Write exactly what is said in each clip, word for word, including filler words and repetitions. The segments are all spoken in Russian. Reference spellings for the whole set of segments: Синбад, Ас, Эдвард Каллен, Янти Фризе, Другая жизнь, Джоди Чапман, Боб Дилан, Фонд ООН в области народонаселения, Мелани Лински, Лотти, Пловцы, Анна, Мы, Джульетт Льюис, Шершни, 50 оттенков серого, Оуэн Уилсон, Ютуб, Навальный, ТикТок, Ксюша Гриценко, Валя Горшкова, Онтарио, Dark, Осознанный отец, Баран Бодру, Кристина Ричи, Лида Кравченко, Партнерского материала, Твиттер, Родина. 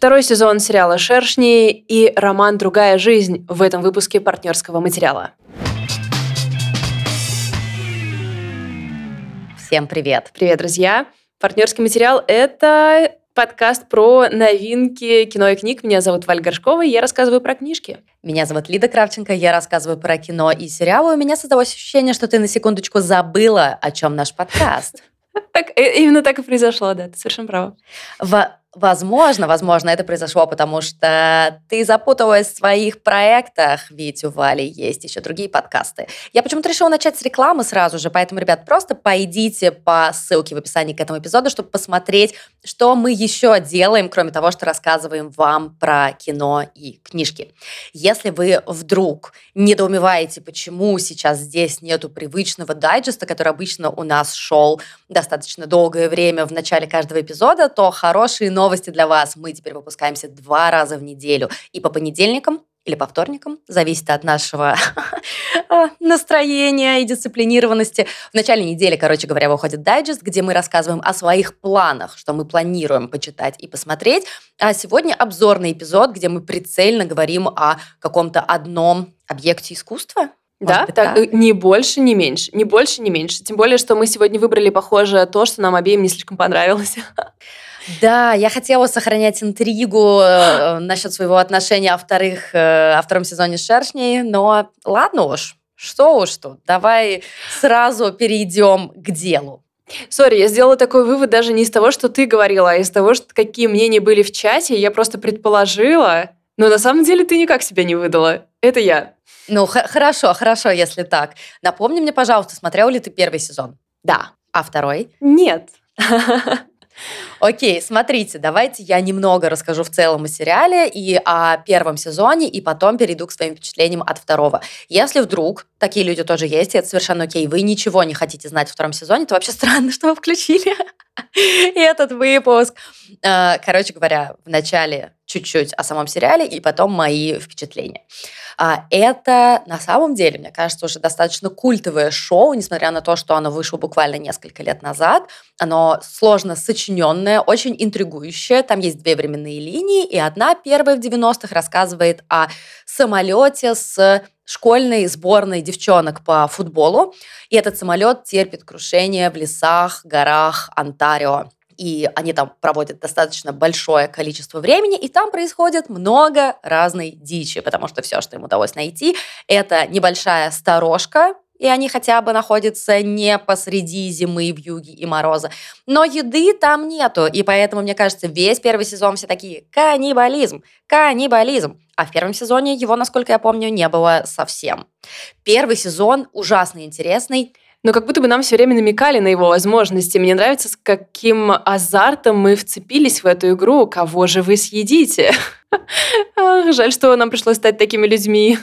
Второй сезон сериала «Шершни» и роман «Другая жизнь» в этом выпуске партнерского материала. Всем привет. Привет, друзья. Партнерский материал – это подкаст про новинки кино и книг. Меня зовут Валя Горшкова, и я рассказываю про книжки. Меня зовут Лида Кравченко, я рассказываю про кино и сериалы. У меня создалось ощущение, что ты на секундочку забыла, о чем наш подкаст. Так, именно так и произошло, да, ты совершенно права. В, возможно, возможно, это произошло, потому что ты запуталась в своих проектах, ведь у Вали есть еще другие подкасты. Я почему-то решила начать с рекламы сразу же, поэтому, ребят, просто пойдите по ссылке в описании к этому эпизоду, чтобы посмотреть, что мы еще делаем, кроме того, что рассказываем вам про кино и книжки. Если вы вдруг недоумеваете, почему сейчас здесь нету привычного дайджеста, который обычно у нас шел достаточно долгое время в начале каждого эпизода, то хорошие новости для вас. Мы теперь выпускаемся два раза в неделю. И по понедельникам или по вторникам, зависит от нашего настроения и дисциплинированности. В начале недели, короче говоря, выходит дайджест, где мы рассказываем о своих планах, что мы планируем почитать и посмотреть. А сегодня обзорный эпизод, где мы прицельно говорим о каком-то одном объекте искусства. Может да, быть, так, так, ни больше, ни меньше, ни больше, ни меньше. Тем более, что мы сегодня выбрали, похоже, то, что нам обеим не слишком понравилось. Да, я хотела сохранять интригу насчет своего отношения о, вторых, о втором сезоне «Шершней», но ладно уж, что уж тут, давай сразу перейдем к делу. Сори, я сделала такой вывод даже не из того, что ты говорила, а из того, что какие мнения были в чате, я просто предположила, но на самом деле ты никак себя не выдала, это я. Ну, х- хорошо, хорошо, если так. Напомни мне, пожалуйста, смотрел ли ты первый сезон? Да. А второй? Нет. Окей, смотрите, давайте я немного расскажу в целом о сериале и о первом сезоне, и потом перейду к своим впечатлениям от второго. Если вдруг, такие люди тоже есть, и это совершенно окей, вы ничего не хотите знать во втором сезоне, то вообще странно, что вы включили этот выпуск. Короче говоря, в начале чуть-чуть о самом сериале и потом мои впечатления. Это, на самом деле, мне кажется, уже достаточно культовое шоу, несмотря на то, что оно вышло буквально несколько лет назад. Оно сложно сочиненное, очень интригующее. Там есть две временные линии, и одна, первая в девяностых, рассказывает о самолете с школьной сборной девчонок по футболу. И этот самолет терпит крушение в лесах, горах Онтарио. И они там проводят достаточно большое количество времени, и там происходит много разной дичи, потому что все, что им удалось найти, это небольшая сторожка, и они хотя бы находятся не посреди зимы, вьюги и мороза. Но еды там нету, и поэтому, мне кажется, весь первый сезон все такие «каннибализм, каннибализм». А в первом сезоне его, насколько я помню, не было совсем. Первый сезон ужасно интересный. Но как будто бы нам все время намекали на его возможности. Мне нравится, с каким азартом мы вцепились в эту игру. Кого же вы съедите? Жаль, что нам пришлось стать такими людьми.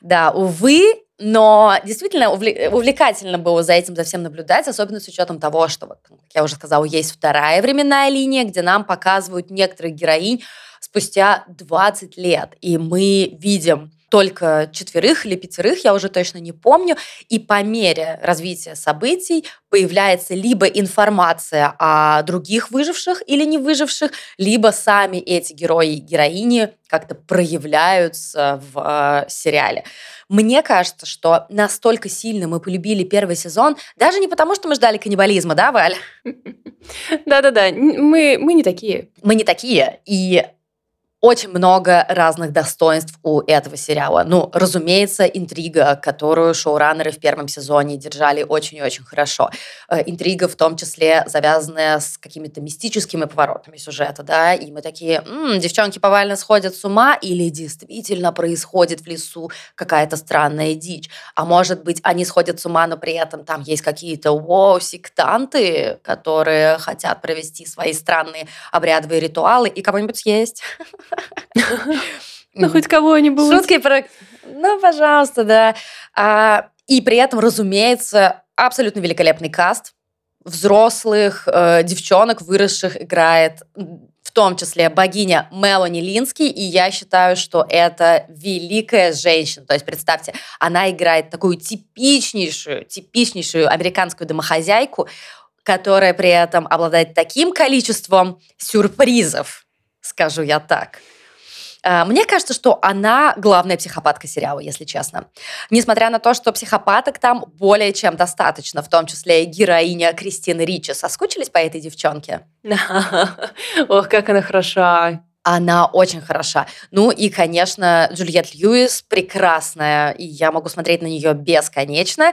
Да, увы, но действительно увлекательно было за этим за всем наблюдать, особенно с учетом того, что, как я уже сказала, есть вторая временная линия, где нам показывают некоторых героинь спустя двадцать лет. И мы видим только четверых или пятерых, я уже точно не помню, и по мере развития событий появляется либо информация о других выживших или не выживших, либо сами эти герои и героини как-то проявляются в э, сериале. Мне кажется, что настолько сильно мы полюбили первый сезон, даже не потому, что мы ждали каннибализма, да, Валь? Да-да-да, мы, мы не такие. Мы не такие, и очень много разных достоинств у этого сериала. Ну, разумеется, интрига, которую шоураннеры в первом сезоне держали очень и очень хорошо. Интрига, в том числе, завязанная с какими-то мистическими поворотами сюжета, да, и мы такие, м-м, девчонки повально сходят с ума, или действительно происходит в лесу какая-то странная дичь. А может быть, они сходят с ума, но при этом там есть какие-то, воу, сектанты, которые хотят провести свои странные обрядовые ритуалы и кого-нибудь съесть. Ну, хоть кого-нибудь. Шутки про... Ну, пожалуйста, да. А, и при этом, разумеется, абсолютно великолепный каст. Взрослых э, девчонок, выросших, играет в том числе богиня Мелани Лински, и я считаю, что это великая женщина. То есть, представьте, она играет такую типичнейшую, типичнейшую американскую домохозяйку, которая при этом обладает таким количеством сюрпризов, скажу я так. Мне кажется, что она главная психопатка сериала, если честно. Несмотря на то, что психопаток там более чем достаточно, в том числе и героиня Кристина Ричи. Соскучились по этой девчонке? Ох, как она хороша. Она очень хороша. Ну и, конечно, Джульетт Льюис прекрасная, и я могу смотреть на нее бесконечно.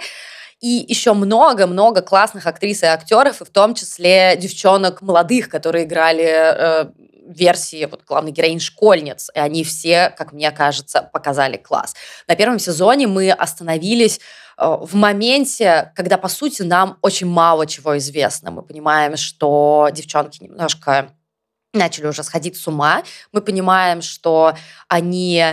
И еще много-много классных актрис и актеров, и в том числе девчонок молодых, которые играли... Э, версии вот, главной героинь-школьниц, и они все, как мне кажется, показали класс. На первом сезоне мы остановились в моменте, когда, по сути, нам очень мало чего известно. Мы понимаем, что девчонки немножко начали уже сходить с ума. Мы понимаем, что они...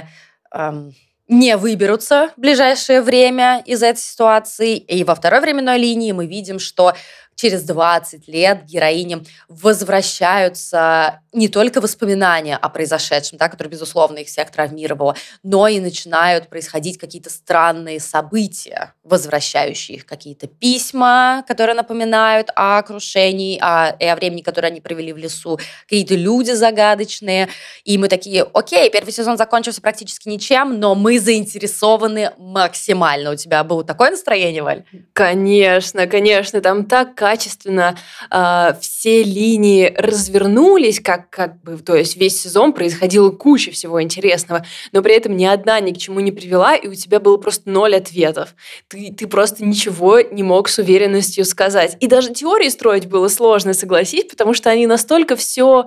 Эм, не выберутся в ближайшее время из этой ситуации. И во второй временной линии мы видим, что через двадцать лет героиням возвращаются не только воспоминания о произошедшем, да, которое, безусловно, их всех травмировало, но и начинают происходить какие-то странные события, возвращающие их какие-то письма, которые напоминают о крушении, о, и о времени, которое они провели в лесу, какие-то люди загадочные. И мы такие, окей, первый сезон закончился практически ничем, но мы заинтересованы максимально. У тебя было такое настроение, Валь? Конечно, конечно, там так качественно э, все линии развернулись, как, как бы, то есть весь сезон происходило куча всего интересного, но при этом ни одна ни к чему не привела, и у тебя было просто ноль ответов. Ты, ты просто ничего не мог с уверенностью сказать. И даже теории строить было сложно, согласись, потому что они настолько все...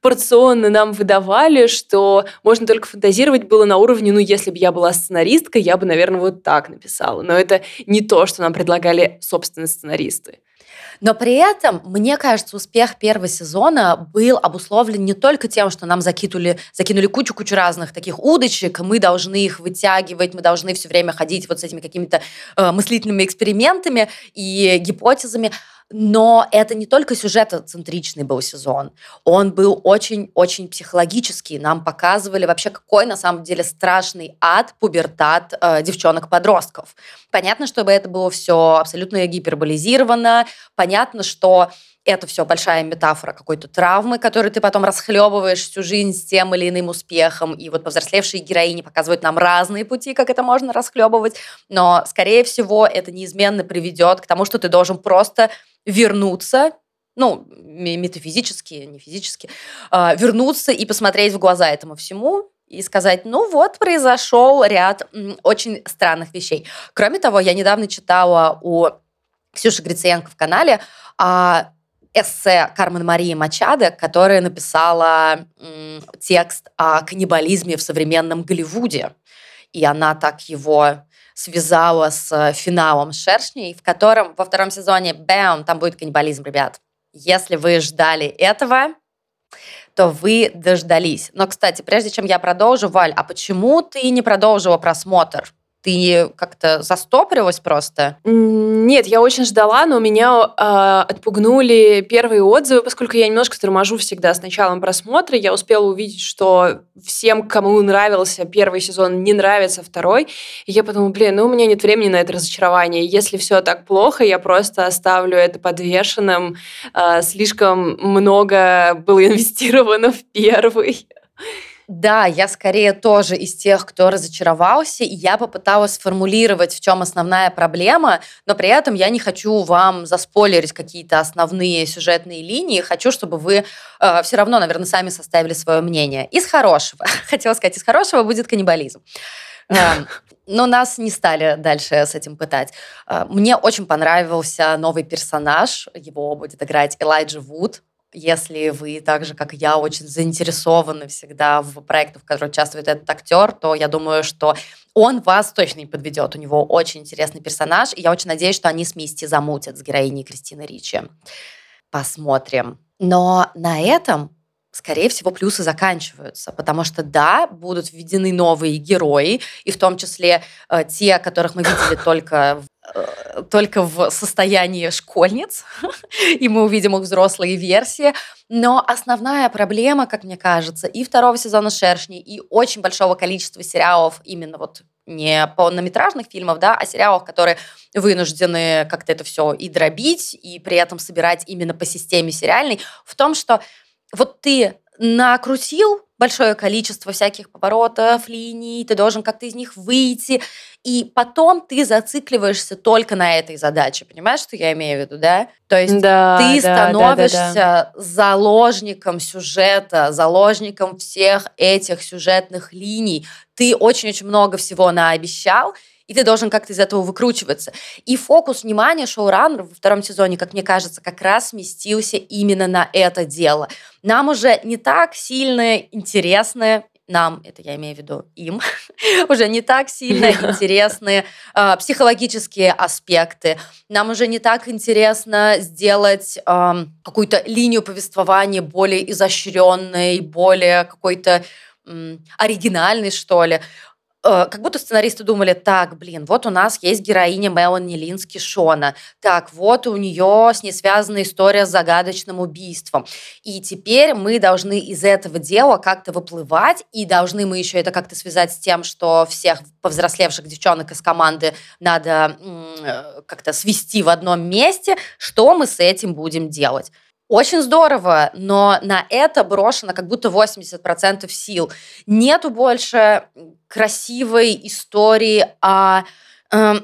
порционно нам выдавали, что можно только фантазировать было на уровне, ну, если бы я была сценаристкой, я бы, наверное, вот так написала. Но это не то, что нам предлагали собственные сценаристы. Но при этом, мне кажется, успех первого сезона был обусловлен не только тем, что нам закинули, закинули кучу-кучу разных таких удочек, мы должны их вытягивать, мы должны все время ходить вот с этими какими-то э, мыслительными экспериментами и гипотезами. Но это не только сюжетоцентричный был сезон. Он был очень-очень психологический. Нам показывали вообще, какой на самом деле страшный ад, пубертат э, девчонок-подростков. Понятно, чтобы это было все абсолютно гиперболизировано. Понятно, что это все большая метафора какой-то травмы, которую ты потом расхлебываешь всю жизнь с тем или иным успехом. И вот повзрослевшие героини показывают нам разные пути, как это можно расхлебывать. Но, скорее всего, это неизменно приведет к тому, что ты должен просто... вернуться, ну, метафизически, не физически, э, вернуться и посмотреть в глаза этому всему и сказать, ну вот, произошел ряд м, очень странных вещей. Кроме того, я недавно читала у Ксюши Гриценко в канале э, эссе Кармен Марии Мачадо, которая написала м, текст о каннибализме в современном Голливуде. И она так его... связала с финалом «Шершни», в котором во втором сезоне, бэм, там будет каннибализм, ребят. Если вы ждали этого, то вы дождались. Но, кстати, прежде чем я продолжу, Валь, а почему ты не продолжила просмотр? Ты как-то застопорилась просто? Нет, я очень ждала, но меня э, отпугнули первые отзывы, поскольку я немножко торможу всегда с началом просмотра. Я успела увидеть, что всем, кому нравился первый сезон, не нравится второй. И я подумала, блин, ну у меня нет времени на это разочарование. Если все так плохо, я просто оставлю это подвешенным. Э, слишком много было инвестировано в первый. Да, я скорее тоже из тех, кто разочаровался, и я попыталась сформулировать, в чем основная проблема, но при этом я не хочу вам заспойлерить какие-то основные сюжетные линии, хочу, чтобы вы э, все равно, наверное, сами составили свое мнение. Из хорошего, хотела сказать, из хорошего будет каннибализм. Но нас не стали дальше с этим пытать. Мне очень понравился новый персонаж, его будет играть Элайджа Вуд. Если вы так же, как и я, очень заинтересованы всегда в проектах, в которых участвует этот актер, то я думаю, что он вас точно не подведет. У него очень интересный персонаж, и я очень надеюсь, что они вместе замутят с героиней Кристины Ричи. Посмотрим. Но на этом, скорее всего, плюсы заканчиваются, потому что, да, будут введены новые герои, и в том числе э, те, которых мы видели только в только в состоянии школьниц, и мы увидим их взрослые версии. Но основная проблема, как мне кажется, и второго сезона «Шершни», и очень большого количества сериалов, именно вот не полнометражных фильмов, да, а сериалов, которые вынуждены как-то это все и дробить, и при этом собирать именно по системе сериальной, в том, что вот ты накрутил большое количество всяких поворотов, линий, ты должен как-то из них выйти, и потом ты зацикливаешься только на этой задаче. Понимаешь, что я имею в виду, да? То есть да, ты да, становишься да, да, да. заложником сюжета, заложником всех этих сюжетных линий. Ты очень-очень много всего наобещал, и ты должен как-то из этого выкручиваться. И фокус внимания шоураннера во втором сезоне, как мне кажется, как раз сместился именно на это дело. Нам уже не так сильно интересны, нам, это я имею в виду им, уже не так сильно интересны э, психологические аспекты. Нам уже не так интересно сделать э, какую-то линию повествования более изощренной, более какой-то э, оригинальной, что ли. Как будто сценаристы думали, так, блин, вот у нас есть героиня Мелани Лински Шона, так, вот у нее с ней связана история с загадочным убийством, и теперь мы должны из этого дела как-то выплывать, и должны мы еще это как-то связать с тем, что всех повзрослевших девчонок из команды надо м- как-то свести в одном месте, что мы с этим будем делать. Очень здорово, но на это брошено как будто восемьдесят процентов сил. Нету больше красивой истории о э,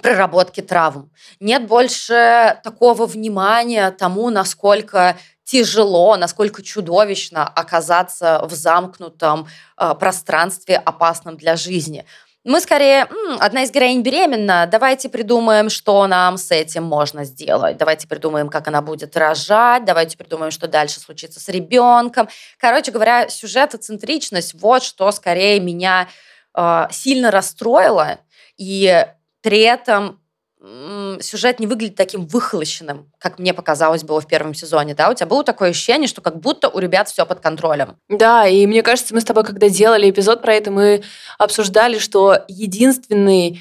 проработке травм. Нет больше такого внимания тому, насколько тяжело, насколько чудовищно оказаться в замкнутом э, пространстве, опасном для жизни. Мы скорее, м-м, одна из героинь беременна, давайте придумаем, что нам с этим можно сделать. Давайте придумаем, как она будет рожать, давайте придумаем, что дальше случится с ребенком. Короче говоря, сюжетоцентричность, вот что скорее меня э, сильно расстроило, и при этом э, сюжет не выглядит таким выхолощенным, как мне показалось было в первом сезоне. Да? У тебя было такое ощущение, что как будто у ребят все под контролем. Да, и мне кажется, мы с тобой, когда делали эпизод про это, мы обсуждали, что единственный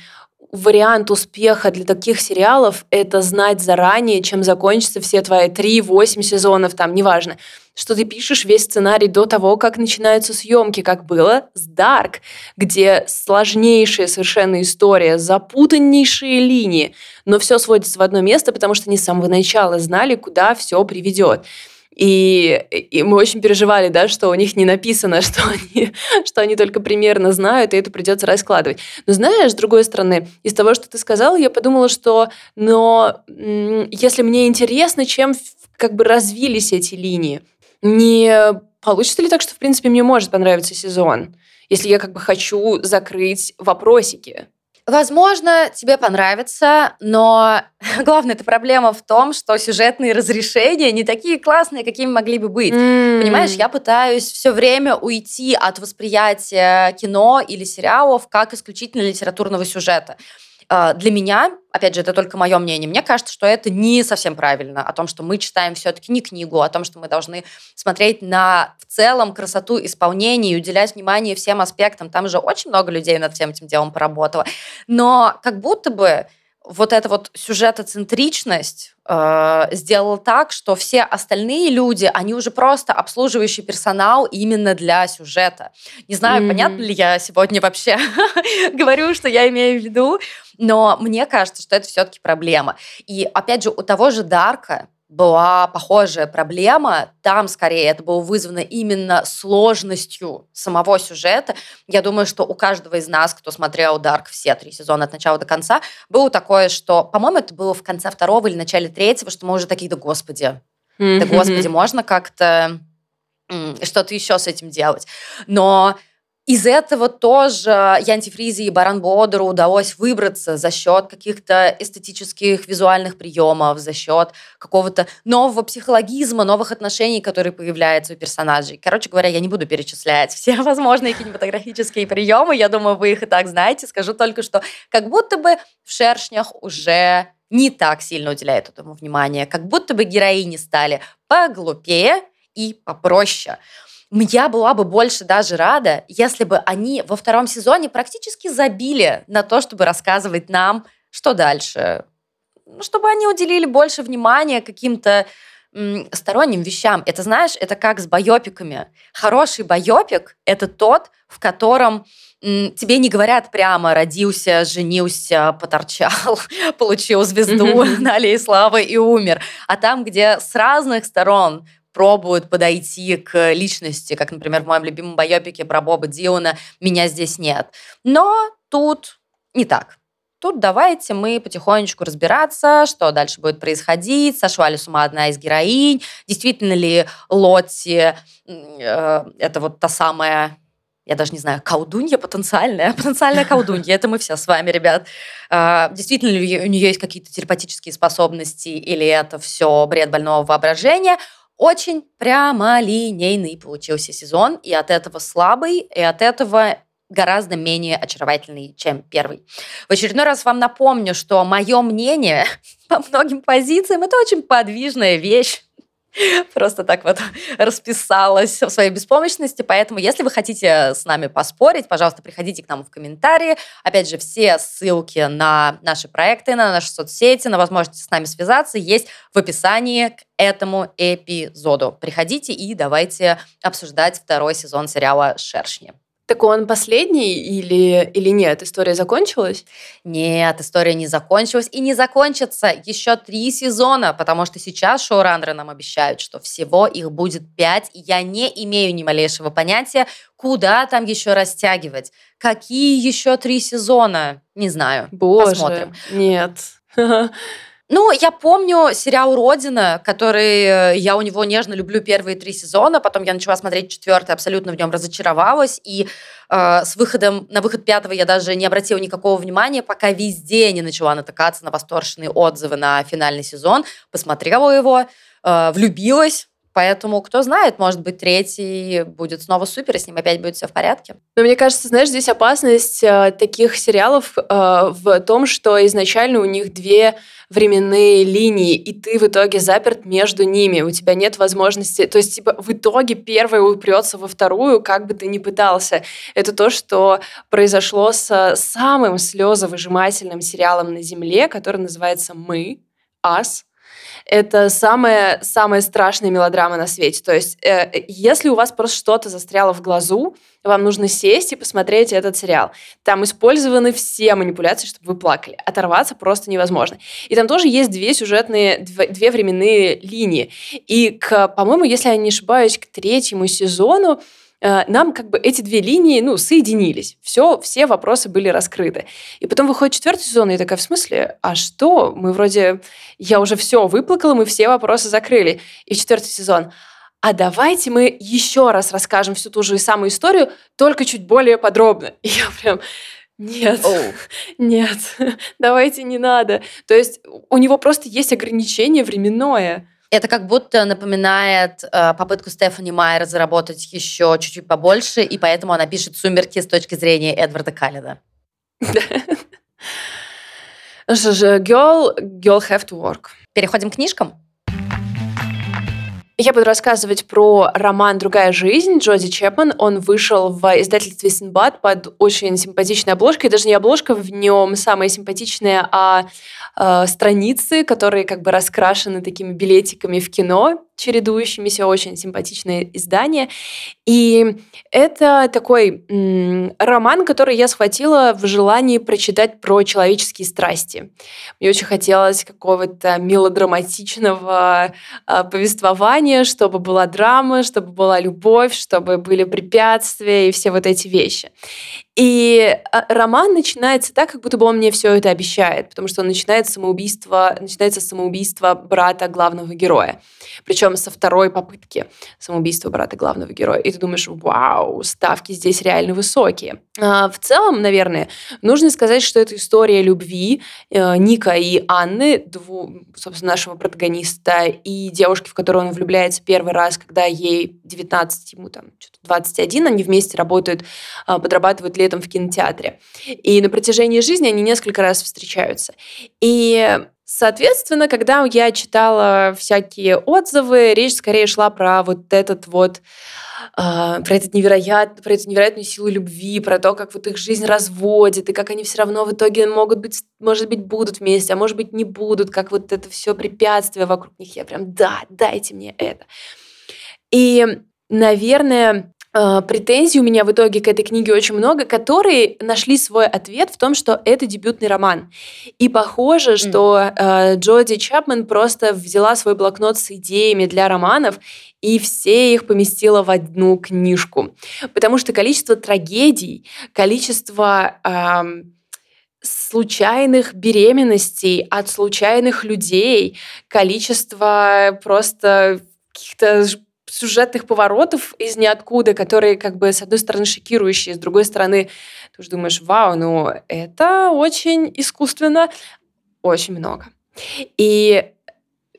вариант успеха для таких сериалов – это знать заранее, чем закончатся все твои три-восемь сезонов, там, неважно, что ты пишешь весь сценарий до того, как начинаются съемки, как было с Dark, где сложнейшая совершенно история, запутаннейшие линии, но все сводится в одно место, потому что они с самого начала знали, куда все приведет. И, и мы очень переживали, да, что у них не написано, что они, что они только примерно знают, и это придется раскладывать. Но знаешь, с другой стороны, из того, что ты сказала, я подумала, что но если мне интересно, чем как бы развились эти линии, не получится ли так, что в принципе мне может понравиться сезон, если я как бы хочу закрыть вопросики? Возможно, тебе понравится, но главная эта проблема в том, что сюжетные разрешения не такие классные, какими могли бы быть. Mm. Понимаешь, я пытаюсь все время уйти от восприятия кино или сериалов как исключительно литературного сюжета. Для меня, опять же, это только мое мнение, мне кажется, что это не совсем правильно, о том, что мы читаем все-таки не книгу, о том, что мы должны смотреть на в целом красоту исполнения и уделять внимание всем аспектам. Там же очень много людей над всем этим делом поработало. Но как будто бы вот эта вот сюжетоцентричность э, сделала так, что все остальные люди, они уже просто обслуживающий персонал именно для сюжета. Не знаю, mm-hmm. понятно ли я сегодня вообще говорю, что я имею в виду, но мне кажется, что это все-таки проблема. И опять же, у того же Дарка была похожая проблема. Там, скорее, это было вызвано именно сложностью самого сюжета. Я думаю, что у каждого из нас, кто смотрел Dark все три сезона от начала до конца, было такое, что, по-моему, это было в конце второго или начале третьего, что мы уже такие, да господи, mm-hmm. да господи, можно как-то м- что-то еще с этим делать. Но из этого тоже Янти Фризе и Баран Бодру удалось выбраться за счет каких-то эстетических визуальных приемов, за счет какого-то нового психологизма, новых отношений, которые появляются у персонажей. Короче говоря, я не буду перечислять все возможные кинематографические приемы, я думаю, вы их и так знаете. Скажу только, что как будто бы в «Шершнях» уже не так сильно уделяют этому внимание, как будто бы героини стали поглупее и попроще. Я была бы больше даже рада, если бы они во втором сезоне практически забили на то, чтобы рассказывать нам, что дальше. Чтобы они уделили больше внимания каким-то м, сторонним вещам. Это, знаешь, это как с байопиками. Хороший байопик – это тот, в котором м, тебе не говорят прямо «родился, женился, поторчал, получил звезду на Аллее славы и умер». А там, где с разных сторон пробуют подойти к личности, как, например, в моем любимом байопике про Боба Дилана «Меня здесь нет». Но тут не так. Тут давайте мы потихонечку разбираться, что дальше будет происходить, сошла ли с ума одна из героинь, действительно ли Лотти, э, это вот та самая, я даже не знаю, колдунья потенциальная, потенциальная колдунья, это мы все с вами, ребят. Э, действительно ли у нее есть какие-то телепатические способности или это все бред больного воображения? Очень прямолинейный получился сезон, и от этого слабый, и от этого гораздо менее очаровательный, чем первый. В очередной раз вам напомню, что мое мнение по многим позициям – это очень подвижная вещь. Просто так вот расписалась в своей беспомощности. Поэтому, если вы хотите с нами поспорить, пожалуйста, приходите к нам в комментарии. Опять же, все ссылки на наши проекты, на наши соцсети, на возможность с нами связаться есть в описании к этому эпизоду. Приходите и давайте обсуждать второй сезон сериала «Шершни». Так он последний или, или нет? История закончилась? Нет, история не закончилась и не закончится еще три сезона, потому что сейчас шоураннеры нам обещают, что всего их будет пять, и я не имею ни малейшего понятия, куда там еще растягивать. Какие еще три сезона? Не знаю. Боже, посмотрим. Нет. Ну, я помню сериал «Родина», который я у него нежно люблю первые три сезона, потом я начала смотреть четвертый, абсолютно в нем разочаровалась, и э, с выходом, на выход пятого я даже не обратила никакого внимания, пока везде не начала натыкаться на восторженные отзывы на финальный сезон, посмотрела его, э, влюбилась. Поэтому, кто знает, может быть, третий будет снова супер, и с ним опять будет все в порядке. Но мне кажется, знаешь, здесь опасность э, таких сериалов э, в том, что изначально у них две временные линии, и ты в итоге заперт между ними. У тебя нет возможности... То есть, типа, в итоге первая упрется во вторую, как бы ты ни пытался. Это то, что произошло с самым слезовыжимательным сериалом на Земле, который называется «Мы», «Ас». Это самая, самая страшная мелодрама на свете. То есть, э, если у вас просто что-то застряло в глазу, вам нужно сесть и посмотреть этот сериал. Там использованы все манипуляции, чтобы вы плакали. Оторваться просто невозможно. И там тоже есть две сюжетные, две временные линии. И, к, по-моему, если я не ошибаюсь, к третьему сезону нам как бы эти две линии, ну, соединились. Все, все вопросы были раскрыты. И потом выходит четвертый сезон, и я такая, в смысле? А что? Мы вроде... Я уже все выплакала, мы все вопросы закрыли. И четвертый сезон. А давайте мы еще раз расскажем всю ту же самую историю, только чуть более подробно. И я прям... Нет, oh. нет, давайте не надо. То есть у него просто есть ограничение временное. Это как будто напоминает э, попытку Стефани Майер заработать еще чуть-чуть побольше, и поэтому она пишет «Сумерки» с точки зрения Эдварда Каллена. Girl, girl have to work. Переходим к книжкам. Я буду рассказывать про роман «Другая жизнь» Джоди Чапман. Он вышел в издательстве «Синбад» под очень симпатичной обложкой. Даже не обложка в нем самая симпатичная, а э, страницы, которые как бы раскрашены такими билетиками в кино, чередующимися, очень симпатичное издание. И это такой м- роман, который я схватила в желании прочитать про человеческие страсти. Мне очень хотелось какого-то мелодраматичного э, повествования, чтобы была драма, чтобы была любовь, чтобы были препятствия и все вот эти вещи. И роман начинается так, как будто бы он мне все это обещает, потому что он начинает самоубийство, начинается с самоубийства брата главного героя. Причем со второй попытки самоубийства брата главного героя. И ты думаешь, вау, ставки здесь реально высокие. А в целом, наверное, нужно сказать, что это история любви Ника и Анны, дву, собственно, нашего протагониста, и девушки, в которую он влюбляется первый раз, когда ей девятнадцать, ему там что-то двадцать один, они вместе работают, подрабатывают летом в кинотеатре. И на протяжении жизни они несколько раз встречаются. И, соответственно, когда я читала всякие отзывы, речь скорее шла про вот этот вот, э, про, этот невероят, про эту невероятную силу любви, про то, как вот их жизнь разводит, и как они все равно в итоге могут быть, может быть, будут вместе, а может быть, не будут, как вот это все препятствие вокруг них. Я прям, да, дайте мне это. И, наверное... претензий у меня в итоге к этой книге очень много, которые нашли свой ответ в том, что это дебютный роман. И похоже, mm. что э, Джоди Чапман просто взяла свой блокнот с идеями для романов и все их поместила в одну книжку. Потому что количество трагедий, количество... Э, случайных беременностей от случайных людей, количество просто каких-то сюжетных поворотов из ниоткуда, которые, как бы, с одной стороны, шокирующие, с другой стороны, ты уже думаешь, вау, ну это очень искусственно, очень много. И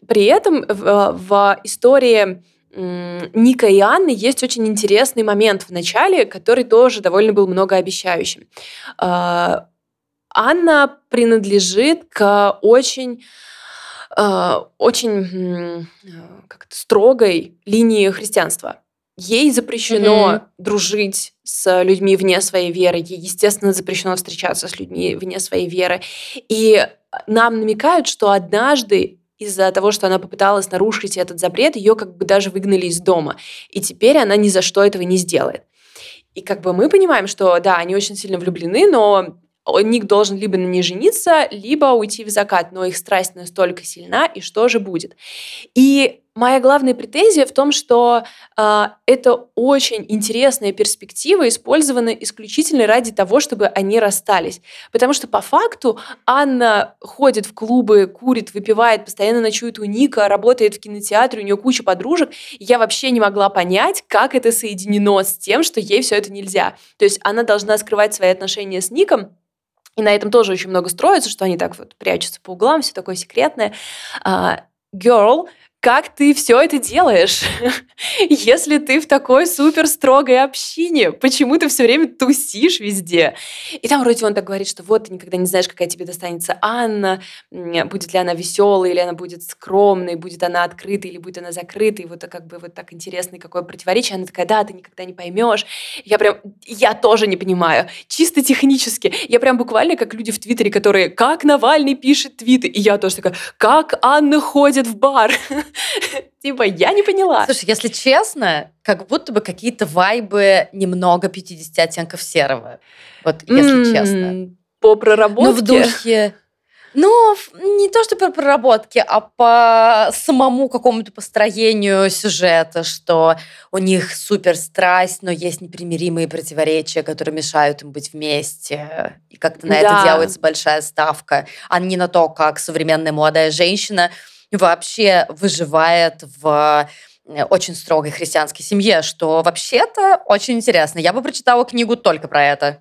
при этом в, в истории Ника и Анны есть очень интересный момент в начале, который тоже довольно был многообещающим. Анна принадлежит к очень, э, очень э, как-то строгой линии христианства. Ей запрещено mm-hmm. дружить с людьми вне своей веры, ей, естественно, запрещено встречаться с людьми вне своей веры. И нам намекают, что однажды из-за того, что она попыталась нарушить этот запрет, ее как бы даже выгнали из дома. И теперь она ни за что этого не сделает. И как бы мы понимаем, что да, они очень сильно влюблены, но... Ник должен либо на ней жениться, либо уйти в закат, но их страсть настолько сильна, и что же будет? И моя главная претензия в том, что э, это очень интересная перспектива, использована исключительно ради того, чтобы они расстались. Потому что по факту Анна ходит в клубы, курит, выпивает, постоянно ночует у Ника, работает в кинотеатре, у нее куча подружек. И я вообще не могла понять, как это соединено с тем, что ей все это нельзя. То есть она должна скрывать свои отношения с Ником, и на этом тоже очень много строится, что они так вот прячутся по углам, все такое секретное. А, girl... Как ты все это делаешь, если ты в такой супер строгой общине? Почему ты все время тусишь везде? И там вроде он так говорит, что вот ты никогда не знаешь, какая тебе достанется Анна, будет ли она веселой, или она будет скромной, будет она открытой, или будет она закрытой. Вот как бы вот так интересно, какое противоречие. Она такая, да, ты никогда не поймешь. Я прям, я тоже не понимаю. Чисто технически. Я прям буквально как люди в Твиттере, которые, как Навальный пишет твиты. И я тоже такая, как Анна ходит в бар. Типа, я не поняла. Слушай, если честно, как будто бы какие-то вайбы немного пятьдесят оттенков серого. Вот, если mm-hmm. честно. По проработке? Ну, в духе. Ну, не то, что по проработке, а по самому какому-то построению сюжета, что у них супер страсть, но есть непримиримые противоречия, которые мешают им быть вместе. И как-то на да. это делается большая ставка, а не на то, как современная молодая женщина... вообще выживает в очень строгой христианской семье, что вообще-то очень интересно. Я бы прочитала книгу только про это.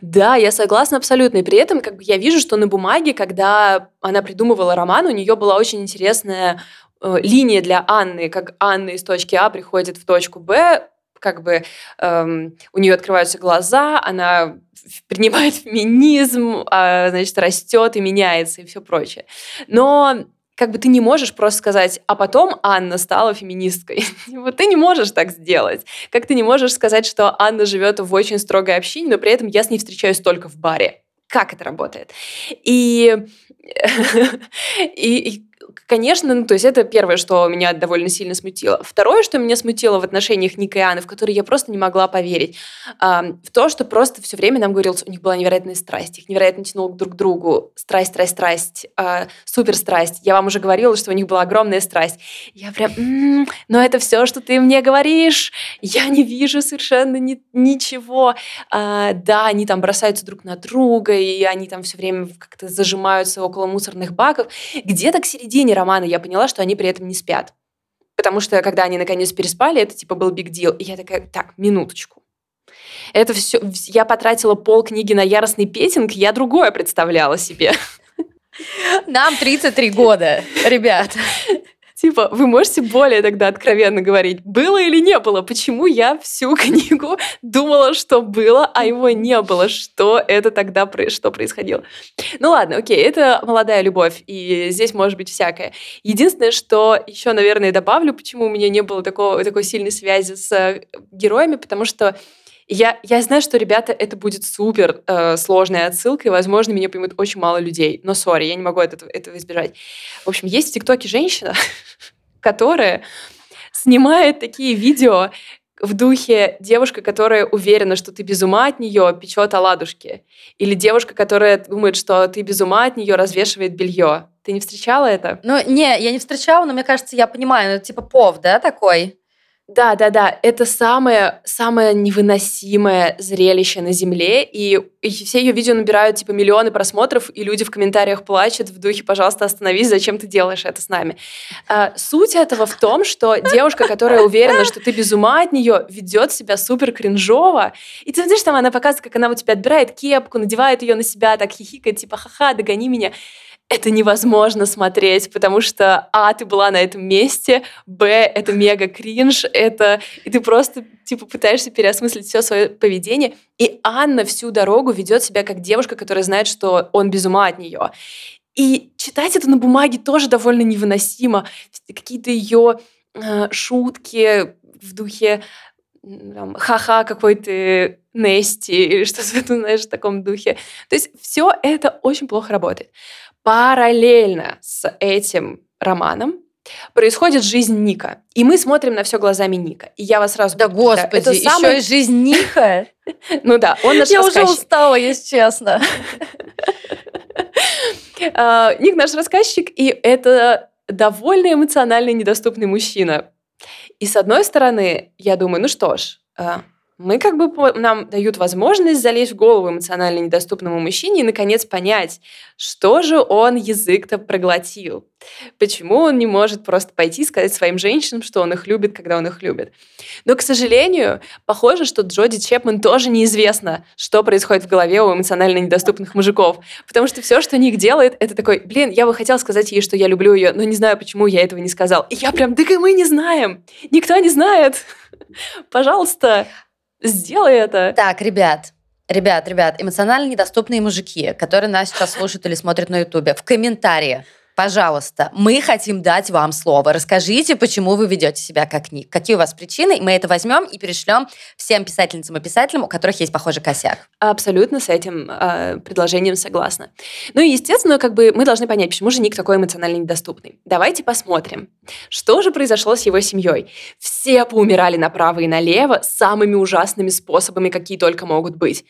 Да, я согласна абсолютно. И при этом как бы, я вижу, что на бумаге, когда она придумывала роман, у нее была очень интересная э, линия для Анны, как Анна из точки А приходит в точку Б, как бы эм, у нее открываются глаза, она принимает феминизм, э, значит, растет и меняется и все прочее. Но... как бы ты не можешь просто сказать, а потом Анна стала феминисткой. Вот ты не можешь так сделать. Как ты не можешь сказать, что Анна живет в очень строгой общине, но при этом я с ней встречаюсь только в баре. Как это работает? И, и, конечно, ну, то есть это первое, что меня довольно сильно смутило. Второе, что меня смутило в отношениях Ника и Анны, в которые я просто не могла поверить, в то, что просто все время нам говорилось, у них была невероятная страсть, их невероятно тянуло друг к другу. Страсть, страсть, страсть, э, супер страсть. Я вам уже говорила, что у них была огромная страсть. Я прям, м-м, но это все, что ты мне говоришь. Я не вижу совершенно ни- ничего. Э, да, они там бросаются друг на друга, и они там все время как-то зажимаются около мусорных баков. Где-то к середине романа я поняла, что они при этом не спят. Потому что, когда они наконец переспали, это типа был big deal. И я такая, так, минуточку. Это все, я потратила полкниги на яростный петинг, я другое представляла себе. Нам тридцать три года, ребят. Типа, вы можете более тогда откровенно говорить, было или не было? Почему я всю книгу думала, что было, а его не было? Что это тогда, что происходило? Ну ладно, окей, это молодая любовь, и здесь может быть всякое. Единственное, что еще, наверное, добавлю, почему у меня не было такого, такой сильной связи с героями, потому что я, я знаю, что, ребята, это будет супер э, сложная отсылка, и, возможно, меня поймут очень мало людей. Но, сори, я не могу от этого, этого избежать. В общем, есть в ТикТоке женщина, которая снимает такие видео, в духе девушка, которая уверена, что ты без ума от нее, печет оладушки. Или девушка, которая думает, что ты без ума от нее, развешивает белье. Ты не встречала это? Ну, не, я не встречала, но мне кажется, я понимаю, это типа пов, да, такой? Да, да, да. Это самое, самое невыносимое зрелище на Земле. И, и все ее видео набирают типа миллионы просмотров, и люди в комментариях плачут в духе: пожалуйста, остановись, зачем ты делаешь это с нами? А, суть этого в том, что девушка, которая уверена, что ты без ума от нее, ведет себя супер кринжово. И ты знаешь, там она показывает, как она у тебя отбирает кепку, надевает ее на себя, так хихикает, типа ха-ха, догони меня. Это невозможно смотреть, потому что а, ты была на этом месте, б, это мега кринж, это... и ты просто типа пытаешься переосмыслить все свое поведение. И Анна всю дорогу ведет себя как девушка, которая знает, что он без ума от нее. И читать это на бумаге тоже довольно невыносимо. Какие-то ее э, шутки в духе там, ха-ха, какой ты Нести, или что-то, знаешь, в таком духе. То есть все это очень плохо работает. Параллельно с этим романом происходит жизнь Ника. И мы смотрим на все глазами Ника. И я вас сразу... Да господи, это еще самый... и жизнь Ника? Ну да, он наш рассказчик. Я уже устала, если честно. Ник наш рассказчик, и это довольно эмоционально недоступный мужчина. И с одной стороны, я думаю, ну что ж, мы как бы, нам дают возможность залезть в голову эмоционально недоступному мужчине и, наконец, понять, что же он язык-то проглотил. Почему он не может просто пойти и сказать своим женщинам, что он их любит, когда он их любит. Но, к сожалению, похоже, что Джоди Чапман тоже неизвестно, что происходит в голове у эмоционально недоступных мужиков. Потому что все, что Ник делает, это такой: блин, я бы хотел сказать ей, что я люблю ее, но не знаю, почему я этого не сказал. И я прям, да и мы не знаем. Никто не знает. Пожалуйста. Сделай это. Так, ребят, ребят, ребят, эмоционально недоступные мужики, которые нас сейчас слушают или смотрят на Ютубе, в комментарии, пожалуйста, мы хотим дать вам слово. Расскажите, почему вы ведете себя как Ник. Какие у вас причины? Мы это возьмем и перешлем всем писательницам и писателям, у которых есть похожий косяк. Абсолютно с этим э, предложением согласна. Ну и, естественно, как бы мы должны понять, почему же Ник такой эмоционально недоступный. Давайте посмотрим, что же произошло с его семьей. Все поумирали направо и налево самыми ужасными способами, какие только могут быть.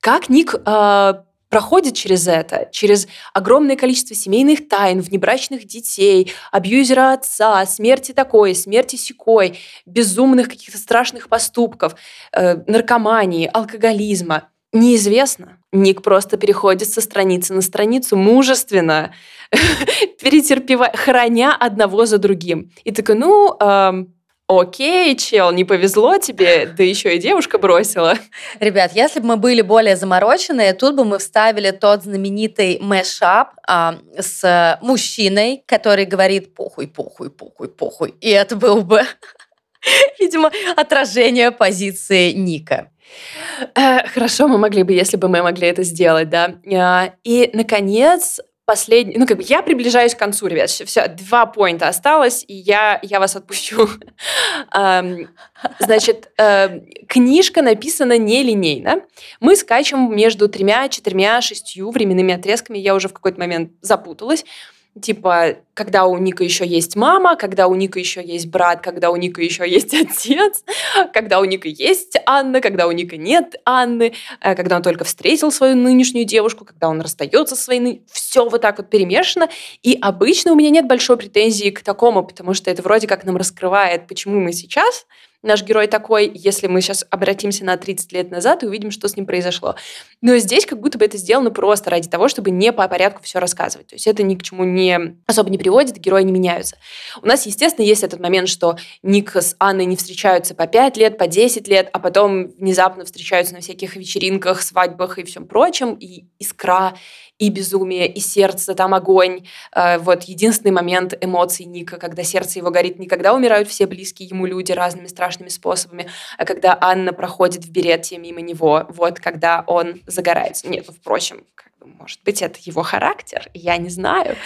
Как Ник... Э, проходит через это, через огромное количество семейных тайн, внебрачных детей, абьюзера отца, смерти такой, смерти сякой, безумных каких-то страшных поступков, э, наркомании, алкоголизма. Неизвестно. Ник просто переходит со страницы на страницу мужественно, перетерпевая, храня одного за другим. И такой, ну... Э, окей, чел, не повезло тебе, да еще и девушка бросила. Ребят, если бы мы были более замороченные, тут бы мы вставили тот знаменитый мэшап а, с мужчиной, который говорит похуй, похуй, похуй, похуй. И это было бы, видимо, отражение позиции Ника. Хорошо, мы могли бы, если бы мы могли это сделать, да. И, наконец... Последний, ну, как бы я приближаюсь к концу, ребят. Все, два поинта осталось, и я, я вас отпущу. Значит, книжка написана нелинейно. Мы скачем между тремя, четырьмя, шестью временными отрезками. Я уже в какой-то момент запуталась. Типа, когда у Ника еще есть мама, когда у Ника еще есть брат, когда у Ника еще есть отец, когда у Ника есть Анна, когда у Ника нет Анны, когда он только встретил свою нынешнюю девушку, когда он расстается со своей нынешней... Все вот так вот перемешано. И обычно у меня нет большой претензии к такому, потому что это вроде как нам раскрывает, почему мы сейчас... Наш герой такой, если мы сейчас обратимся на тридцать лет назад и увидим, что с ним произошло. Но здесь как будто бы это сделано просто ради того, чтобы не по порядку все рассказывать. То есть это ни к чему не особо не приводит, герои не меняются. У нас, естественно, есть этот момент, что Ник с Анной не встречаются по пять лет, по десять лет, а потом внезапно встречаются на всяких вечеринках, свадьбах и всем прочем. И искра, и безумие, и сердце, там огонь. Вот единственный момент эмоций Ника, когда сердце его горит, никогда умирают все близкие ему люди разными страшными способами, а когда Анна проходит в берете мимо него, вот когда он загорается. Нет, ну, впрочем, как бы, может быть, это его характер, я не знаю.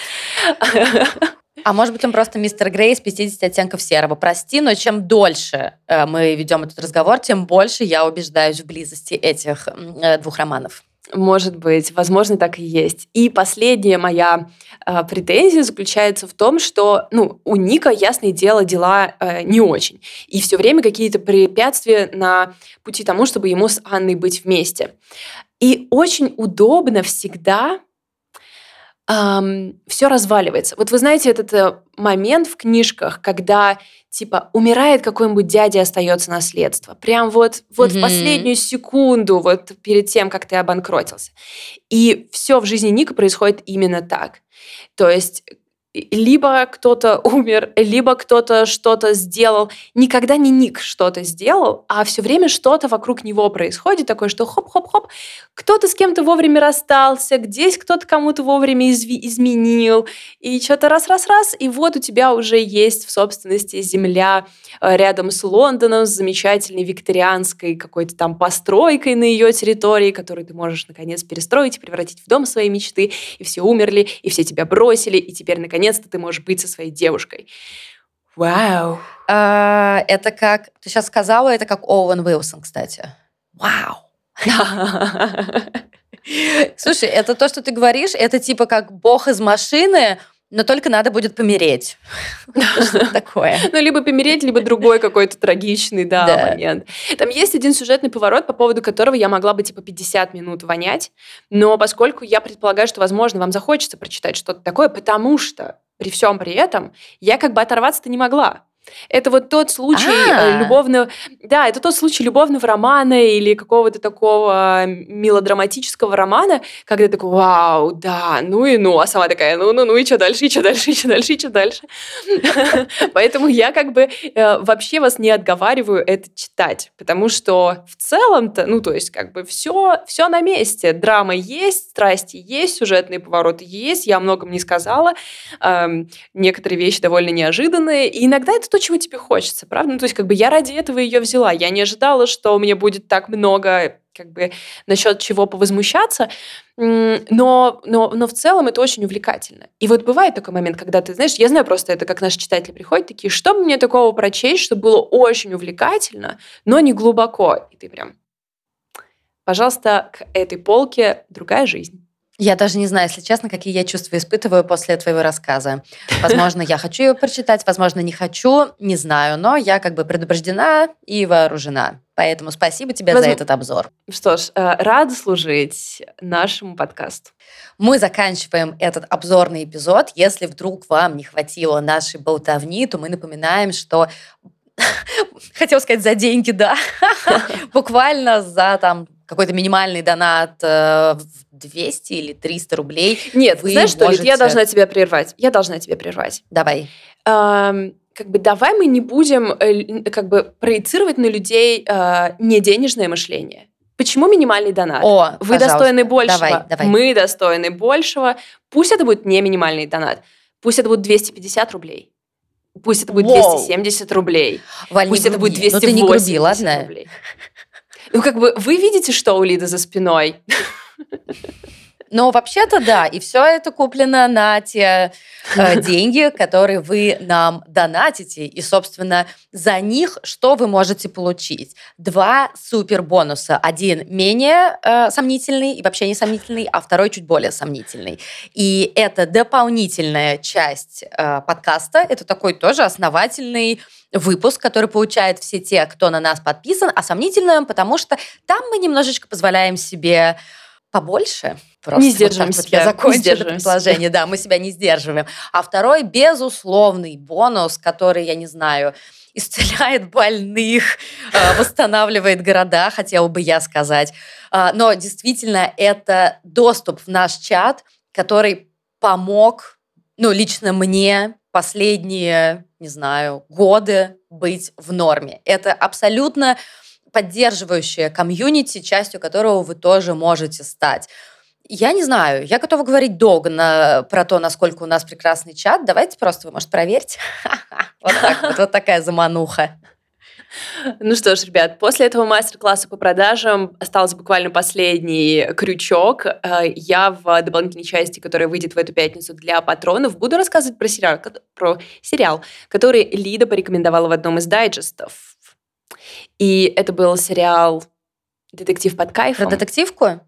А может быть, он просто мистер Грей из пятидесяти оттенков серого. Прости, но чем дольше мы ведем этот разговор, тем больше я убеждаюсь в близости этих двух романов. Может быть, возможно, так и есть. И последняя моя э, претензия заключается в том, что ну, у Ника, ясное дело, дела э, не очень. И все время какие-то препятствия на пути тому, чтобы ему с Анной быть вместе. И очень удобно всегда э, все разваливается. Вот вы знаете этот э, момент в книжках, когда типа умирает какой-нибудь дядя, остается наследство. Прям вот, вот mm-hmm. в последнюю секунду, вот перед тем, как ты обанкротился. И все в жизни Ника происходит именно так. То есть либо кто-то умер, либо кто-то что-то сделал. Никогда не Ник что-то сделал, а все время что-то вокруг него происходит, такое, что хоп-хоп-хоп, кто-то с кем-то вовремя расстался, здесь кто-то кому-то вовремя изв- изменил, и что-то раз-раз-раз, и вот у тебя уже есть в собственности земля рядом с Лондоном, с замечательной викторианской какой-то там постройкой на ее территории, которую ты можешь, наконец, перестроить и превратить в дом своей мечты, и все умерли, и все тебя бросили, и теперь, наконец, наконец-то ты можешь быть со своей девушкой. Вау. А, это как... Ты сейчас сказала, это как Оуэн Уилсон, кстати. Вау. Слушай, это то, что ты говоришь, это типа как бог из машины, но только надо будет помереть. Что такое? Ну, либо помереть, либо другой какой-то трагичный момент. Там есть один сюжетный поворот, по поводу которого я могла бы типа пятьдесят минут вонять, но поскольку я предполагаю, что, возможно, вам захочется прочитать что-то такое, потому что при всем при этом я как бы оторваться-то не могла. Это вот тот случай А-а-а. любовного... Да, это тот случай любовного романа или какого-то такого мелодраматического романа, когда ты такой, вау, да, ну и ну. А сама такая, ну-ну-ну, и что дальше, и что дальше, и что дальше, и что дальше. Поэтому я как бы вообще вас не отговариваю это читать, потому что в целом-то, ну то есть как бы все на месте. Драма есть, страсти есть, сюжетные повороты есть, я о многом не сказала. Некоторые вещи довольно неожиданные, и иногда это то, чего тебе хочется, правда? Ну, то есть, как бы я ради этого ее взяла. Я не ожидала, что у меня будет так много, как бы, насчет чего повозмущаться, но, но, но в целом это очень увлекательно. И вот бывает такой момент, когда ты, знаешь, я знаю просто это, как наши читатели приходят, такие, что бы мне такого прочесть, чтобы было очень увлекательно, но не глубоко. И ты прям, пожалуйста, к этой полке «Другая жизнь». Я даже не знаю, если честно, какие я чувства испытываю после твоего рассказа. Возможно, я хочу ее прочитать, возможно, не хочу, не знаю, но я как бы предупреждена и вооружена. Поэтому спасибо тебе Возм... за этот обзор. Что ж, рада служить нашему подкасту. Мы заканчиваем этот обзорный эпизод. Если вдруг вам не хватило нашей болтовни, то мы напоминаем, что... Хотела сказать, за деньги, да. Буквально за там... какой-то минимальный донат в двести или триста рублей. Нет, вы знаешь, можете... что, я должна тебя прервать. Я должна тебя прервать. Давай. Эм, как бы давай мы не будем э, как бы проецировать на людей э, неденежное мышление. Почему минимальный донат? О, вы пожалуйста. достойны большего. Давай, давай. Мы достойны большего. Пусть это будет не минимальный донат. Пусть это будет двести пятьдесят рублей. Пусть это будет Воу. двести семьдесят рублей. Валь, пусть это будет двести восемьдесят рублей. Ну ты не груби, ладно? Рублей. Ну, как бы, вы видите, что у Лиды за спиной? Ну, вообще-то, да. И все это куплено на те э, деньги, которые вы нам донатите. И, собственно, за них что вы можете получить? Два супербонуса. Один менее э, сомнительный, и вообще не сомнительный, а второй чуть более сомнительный. И это дополнительная часть э, подкаста. Это такой тоже основательный выпуск, который получают все те, кто на нас подписан, а сомнительным, потому что там мы немножечко позволяем себе побольше. Просто не сдерживаем вот себя. Я закончу это предложение. Да, мы себя не сдерживаем. А второй безусловный бонус, который, я не знаю, исцеляет больных, восстанавливает города, хотела бы я сказать. Но действительно, это доступ в наш чат, который помог, ну, лично мне последние, не знаю, годы быть в норме. Это абсолютно поддерживающая комьюнити, частью которого вы тоже можете стать. Я не знаю, я готова говорить долго на, про то, насколько у нас прекрасный чат. Давайте просто, вы, может, проверьте. Вот так вот, вот такая замануха. Ну что ж, ребят, после этого мастер-класса по продажам остался буквально последний крючок. Я в дополнительной части, которая выйдет в эту пятницу для патронов, буду рассказывать про сериал, про сериал, который Лида порекомендовала в одном из дайджестов. И это был сериал «Детектив под кайфом». Про детективку?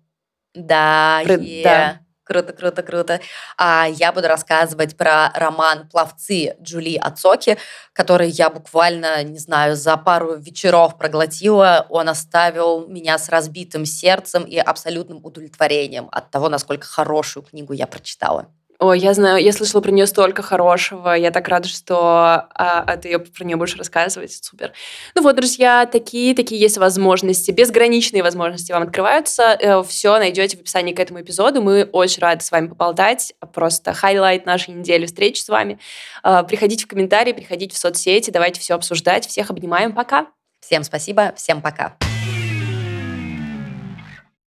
Да, Пры... е. да. Круто, круто, круто. А я буду рассказывать про роман «Пловцы» Джулии Ацоки, который я буквально, не знаю, за пару вечеров проглотила. Он оставил меня с разбитым сердцем и абсолютным удовлетворением от того, насколько хорошую книгу я прочитала. Ой, я знаю, я слышала про нее столько хорошего. Я так рада, что а, а ты ее, про нее будешь рассказывать. Супер. Ну вот, друзья, такие, такие есть возможности. Безграничные возможности вам открываются. Все найдете в описании к этому эпизоду. Мы очень рады с вами поболтать. Просто хайлайт нашей недели встреч с вами. Приходите в комментарии, приходите в соцсети. Давайте все обсуждать. Всех обнимаем. Пока. Всем спасибо. Всем пока.